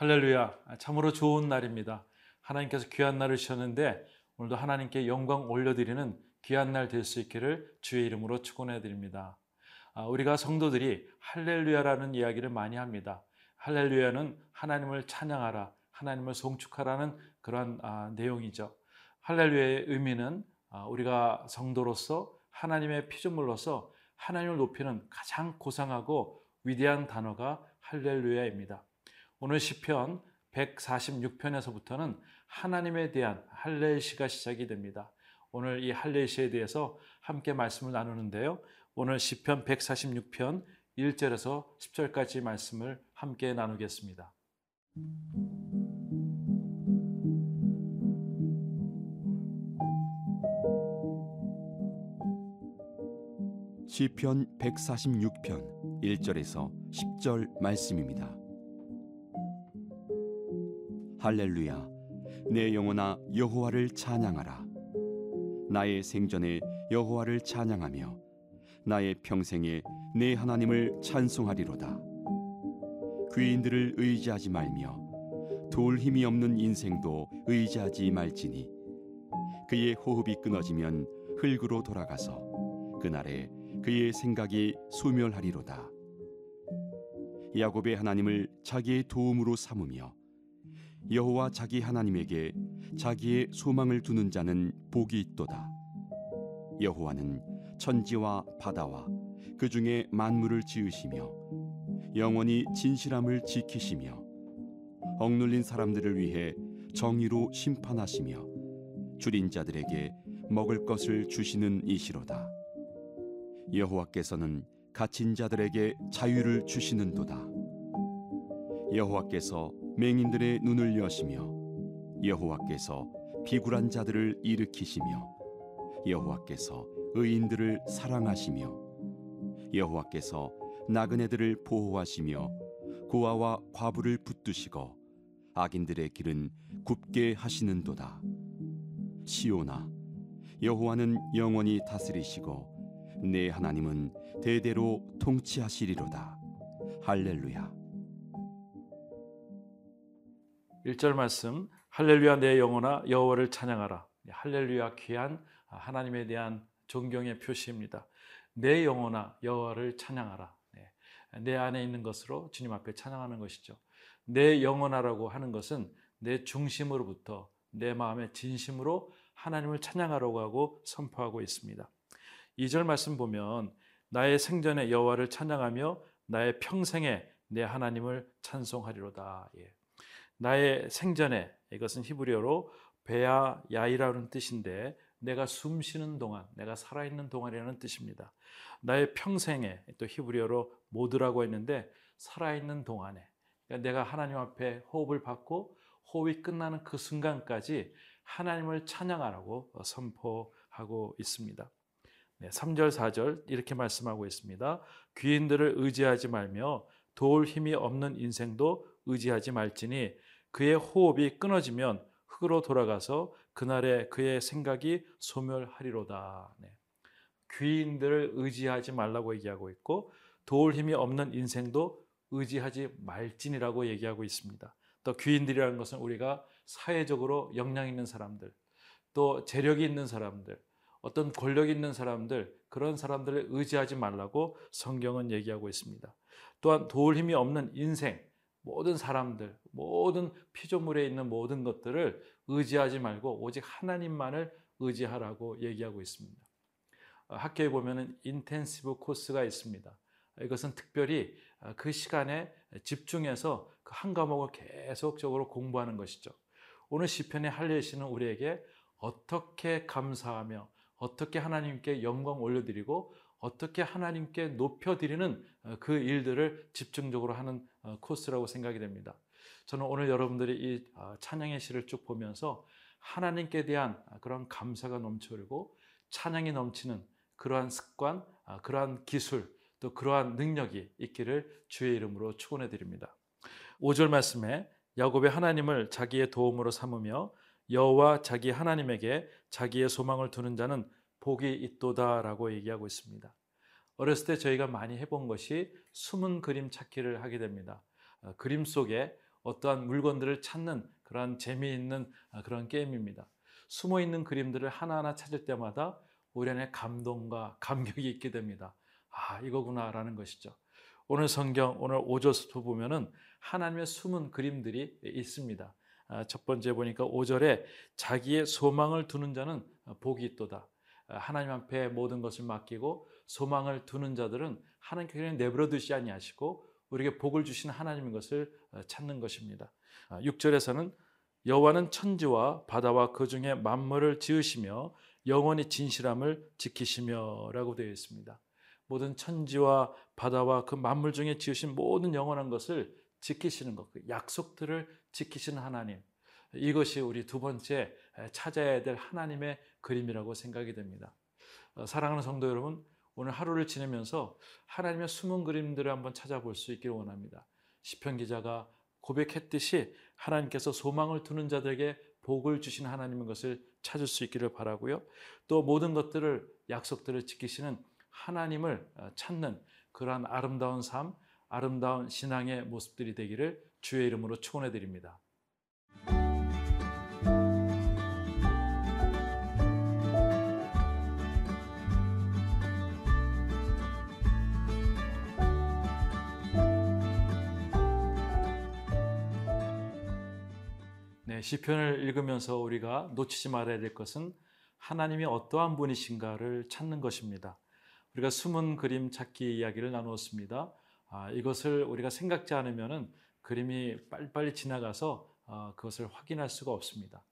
할렐루야, 참으로 좋은 날입니다. 하나님께서 귀한 날을 주셨는데 오늘도 하나님께 영광 올려드리는 귀한 날 될 수 있기를 주의 이름으로 축원해드립니다. 우리가 성도들이 할렐루야라는 이야기를 많이 합니다. 할렐루야는 하나님을 찬양하라, 하나님을 송축하라는 그러한 내용이죠. 할렐루야의 의미는 우리가 성도로서 하나님의 피조물로서 하나님을 높이는 가장 고상하고 위대한 단어가 할렐루야입니다. 오늘 시편 146편에서부터는 하나님에 대한 할렐시가 시작이 됩니다. 오늘 이 할렐시에 대해서 함께 말씀을 나누는데요. 오늘 시편 146편 1절에서 10절까지 말씀을 함께 나누겠습니다. 시편 146편 1절에서 10절 말씀입니다. 할렐루야, 내 영혼아 여호와를 찬양하라. 나의 생전에 여호와를 찬양하며 나의 평생에 내 하나님을 찬송하리로다. 귀인들을 의지하지 말며 도울 힘이 없는 인생도 의지하지 말지니, 그의 호흡이 끊어지면 흙으로 돌아가서 그날에 그의 생각이 소멸하리로다. 야곱의 하나님을 자기의 도움으로 삼으며 여호와 자기 하나님에게 자기의 소망을 두는 자는 복이 있도다. 여호와는 천지와 바다와 그 중에 만물을 지으시며 영원히 진실함을 지키시며 억눌린 사람들을 위해 정의로 심판하시며 줄인 자들에게 먹을 것을 주시는 이시로다. 여호와께서는 갇힌 자들에게 자유를 주시는도다. 여호와께서 맹인들의 눈을 여시며 여호와께서 비굴한 자들을 일으키시며 여호와께서 의인들을 사랑하시며 여호와께서 나그네들을 보호하시며 고아와 과부를 붙드시고 악인들의 길은 굽게 하시는도다. 시온아, 여호와는 영원히 다스리시고 내 하나님은 대대로 통치하시리로다. 할렐루야. 1절 말씀, 할렐루야 내 영혼아 여호와를 찬양하라. 할렐루야, 귀한 하나님에 대한 존경의 표시입니다. 내 영혼아 여호와를 찬양하라. 내 안에 있는 것으로 주님 앞에 찬양하는 것이죠. 내 영혼아라고 하는 것은 내 중심으로부터 내 마음의 진심으로 하나님을 찬양하라고 하고 선포하고 있습니다. 2절 말씀 보면 나의 생전에 여호와를 찬양하며 나의 평생에 내 하나님을 찬송하리로다. 나의 생전에, 이것은 히브리어로 베아 야이라는 뜻인데 내가 숨쉬는 동안, 내가 살아있는 동안이라는 뜻입니다. 나의 평생에, 또 히브리어로 모두라고 했는데 살아있는 동안에, 그러니까 내가 하나님 앞에 호흡을 받고 호흡이 끝나는 그 순간까지 하나님을 찬양하라고 선포하고 있습니다. 3절, 4절 이렇게 말씀하고 있습니다. 귀인들을 의지하지 말며 도울 힘이 없는 인생도 의지하지 말지니, 그의 호흡이 끊어지면 흙으로 돌아가서 그날에 그의 생각이 소멸하리로다. 귀인들을 의지하지 말라고 얘기하고 있고 도울 힘이 없는 인생도 의지하지 말지니라고 얘기하고 있습니다. 또 귀인들이라는 것은 우리가 사회적으로 역량 있는 사람들, 또 재력이 있는 사람들, 어떤 권력이 있는 사람들, 그런 사람들을 의지하지 말라고 성경은 얘기하고 있습니다. 또한 도울 힘이 없는 인생, 모든 사람들, 모든 피조물에 있는 모든 것들을 의지하지 말고 오직 하나님만을 의지하라고 얘기하고 있습니다. 학교에 보면 인텐시브 코스가 있습니다. 이것은 특별히 그 시간에 집중해서 그 한 과목을 계속적으로 공부하는 것이죠. 오늘 시편의 할렐시는 우리에게 어떻게 감사하며 어떻게 하나님께 영광 올려드리고 어떻게 하나님께 높여드리는 그 일들을 집중적으로 하는 코스라고 생각이 됩니다. 저는 오늘 여러분들이 이 찬양의 시를 쭉 보면서 하나님께 대한 그런 감사가 넘쳐흐르고 찬양이 넘치는 그러한 습관, 그러한 기술, 또 그러한 능력이 있기를 주의 이름으로 축원해 드립니다. 5절 말씀에 야곱의 하나님을 자기의 도움으로 삼으며 여호와 자기 하나님에게 자기의 소망을 두는 자는 복이 있도다라고 얘기하고 있습니다. 어렸을 때 저희가 많이 해본 것이 숨은 그림 찾기를 하게 됩니다. 그림 속에 어떠한 물건들을 찾는 그러한 재미있는 그런 게임입니다. 숨어있는 그림들을 하나하나 찾을 때마다 우리 안에 감동과 감격이 있게 됩니다. 아, 이거구나라는 것이죠. 오늘 성경, 오늘 5절부터 보면은 하나님의 숨은 그림들이 있습니다. 첫 번째 보니까 5절에 자기의 소망을 두는 자는 복이 있도다. 하나님 앞에 모든 것을 맡기고 소망을 두는 자들은 하나님께 그냥 내버려 두시지 아니하시고 우리에게 복을 주신 하나님인 것을 찾는 것입니다. 6절에서는 여호와는 천지와 바다와 그 중에 만물을 지으시며 영원히 진실함을 지키시며 라고 되어 있습니다. 모든 천지와 바다와 그 만물 중에 지으신 모든 영원한 것을 지키시는 것, 그 약속들을 지키시는 하나님, 이것이 우리 두 번째 찾아야 될 하나님의 그림이라고 생각이 됩니다. 사랑하는 성도 여러분, 오늘 하루를 지내면서 하나님의 숨은 그림들을 한번 찾아볼 수 있기를 원합니다. 시편 기자가 고백했듯이 하나님께서 소망을 두는 자들에게 복을 주신 하나님인 것을 찾을 수 있기를 바라고요. 또 모든 것들을, 약속들을 지키시는 하나님을 찾는 그러한 아름다운 삶, 아름다운 신앙의 모습들이 되기를 주의 이름으로 축원해 드립니다. 네, 시편을 읽으면서 우리가 놓치지 말아야 될 것은 하나님이 어떠한 분이신가를 찾는 것입니다. 우리가 숨은 그림 찾기 이야기를 나누었습니다. 이것을 우리가 생각지 않으면 그림이 빨리빨리 지나가서 그것을 확인할 수가 없습니다.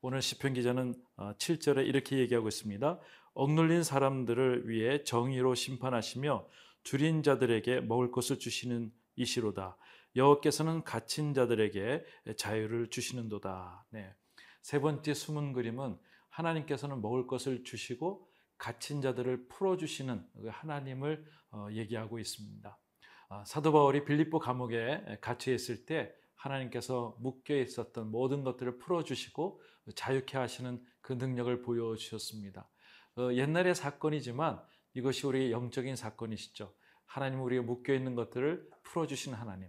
오늘 시편 기자는 7절에 이렇게 얘기하고 있습니다. 억눌린 사람들을 위해 정의로 심판하시며 줄인 자들에게 먹을 것을 주시는 이시로다. 여호와께서는 갇힌 자들에게 자유를 주시는도다. 네. 세 번째 숨은 그림은 하나님께서는 먹을 것을 주시고 갇힌 자들을 풀어주시는 하나님을 얘기하고 있습니다. 사도 바울이 빌립보 감옥에 갇혀 있을 때 하나님께서 묶여 있었던 모든 것들을 풀어주시고 자유케 하시는 그 능력을 보여주셨습니다. 옛날의 사건이지만 이것이 우리의 영적인 사건이시죠. 하나님은 우리가 묶여 있는 것들을 풀어주신 하나님.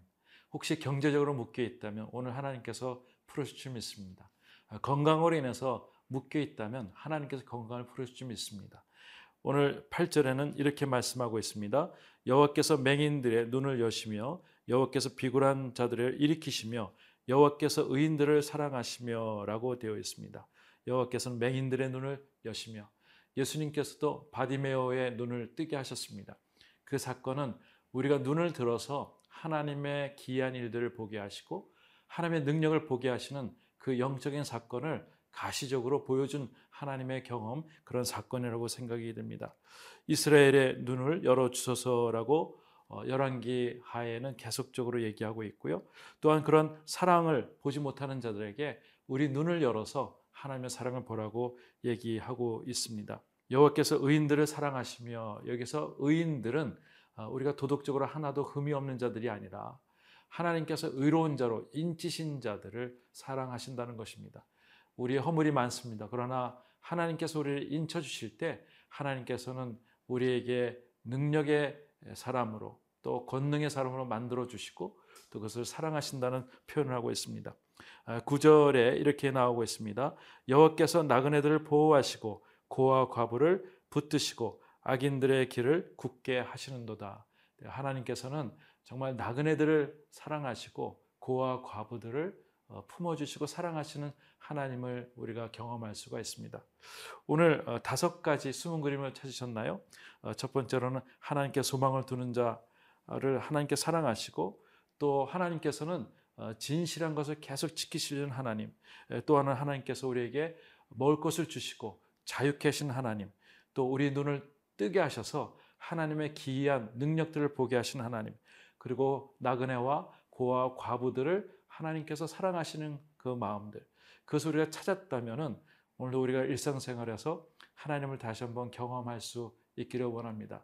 혹시 경제적으로 묶여 있다면 오늘 하나님께서 풀어주실 줄 믿습니다. 건강으로 인해서 묶여 있다면 하나님께서 건강을 풀어주실 줄 믿습니다. 오늘 8절에는 이렇게 말씀하고 있습니다. 여호와께서 맹인들의 눈을 여시며 여호와께서 비굴한 자들을 일으키시며 여호와께서 의인들을 사랑하시며 라고 되어 있습니다. 여호와께서는 맹인들의 눈을 여시며, 예수님께서도 바디메오의 눈을 뜨게 하셨습니다. 그 사건은 우리가 눈을 들어서 하나님의 기이한 일들을 보게 하시고 하나님의 능력을 보게 하시는 그 영적인 사건을 가시적으로 보여준 하나님의 경험, 그런 사건이라고 생각이 됩니다. 이스라엘의 눈을 열어주소서라고 열왕기 하에는 계속적으로 얘기하고 있고요. 또한 그런 사랑을 보지 못하는 자들에게 우리 눈을 열어서 하나님의 사랑을 보라고 얘기하고 있습니다. 여호와께서 의인들을 사랑하시며, 여기서 의인들은 우리가 도덕적으로 하나도 흠이 없는 자들이 아니라 하나님께서 의로운 자로 인치신 자들을 사랑하신다는 것입니다. 우리의 허물이 많습니다. 그러나 하나님께서 우리를 인쳐주실 때 하나님께서는 우리에게 능력의 사람으로, 또 권능의 사람으로 만들어주시고 또 그것을 사랑하신다는 표현을 하고 있습니다. 9절에 이렇게 나오고 있습니다. 여호와께서 나그네들을 보호하시고 고와 과부를 붙드시고 악인들의 길을 굳게 하시는도다. 하나님께서는 정말 나그네들을 사랑하시고 고와 과부들을 품어주시고 사랑하시는 하나님을 우리가 경험할 수가 있습니다. 오늘 5가지 숨은 그림을 찾으셨나요? 첫 번째로는 하나님께 소망을 두는 자를 하나님께 사랑하시고, 또 하나님께서는 진실한 것을 계속 지키시는 하나님, 또 하나는 하나님께서 우리에게 먹을 것을 주시고 자유케 하신 하나님, 또 우리 눈을 뜨게 하셔서 하나님의 기이한 능력들을 보게 하신 하나님, 그리고 나그네와 고와 과부들을 하나님께서 사랑하시는 그 마음들, 그것을 우리가 찾았다면 오늘도 우리가 일상생활에서 하나님을 다시 한번 경험할 수 있기를 원합니다.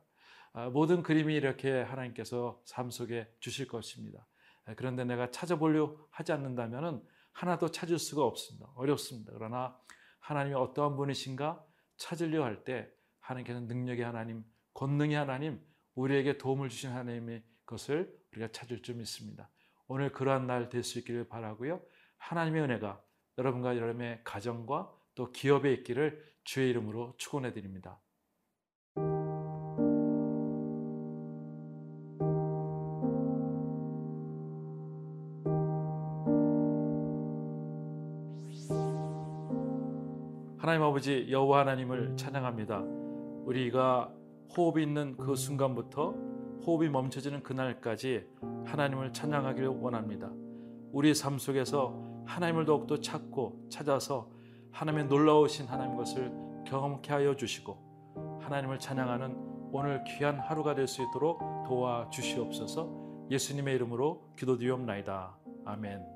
모든 그림이 이렇게 하나님께서 삶 속에 주실 것입니다. 그런데 내가 찾아보려 하지 않는다면 하나도 찾을 수가 없습니다. 어렵습니다. 그러나 하나님이 어떠한 분이신가 찾으려 할 때 하나님께서는 능력의 하나님, 권능의 하나님, 우리에게 도움을 주신 하나님의 것을 우리가 찾을 줄 믿습니다. 오늘 그러한 날 될 수 있기를 바라고요. 하나님의 은혜가 여러분과 여러분의 가정과 또 기업에 있기를 주의 이름으로 축원해 드립니다. 하나님 아버지 여호와 하나님을 찬양합니다. 우리가 호흡이 있는 그 순간부터 호흡이 멈춰지는 그날까지 하나님을 찬양하기를 원합니다. 우리의 삶 속에서 하나님을 더욱더 찾고 찾아서 하나님의 놀라우신 하나님 것을 경험케 하여 주시고 하나님을 찬양하는 오늘 귀한 하루가 될 수 있도록 도와주시옵소서. 예수님의 이름으로 기도드리옵나이다. 아멘.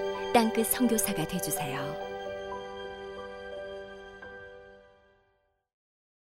땅끝 선교사가 되어주세요.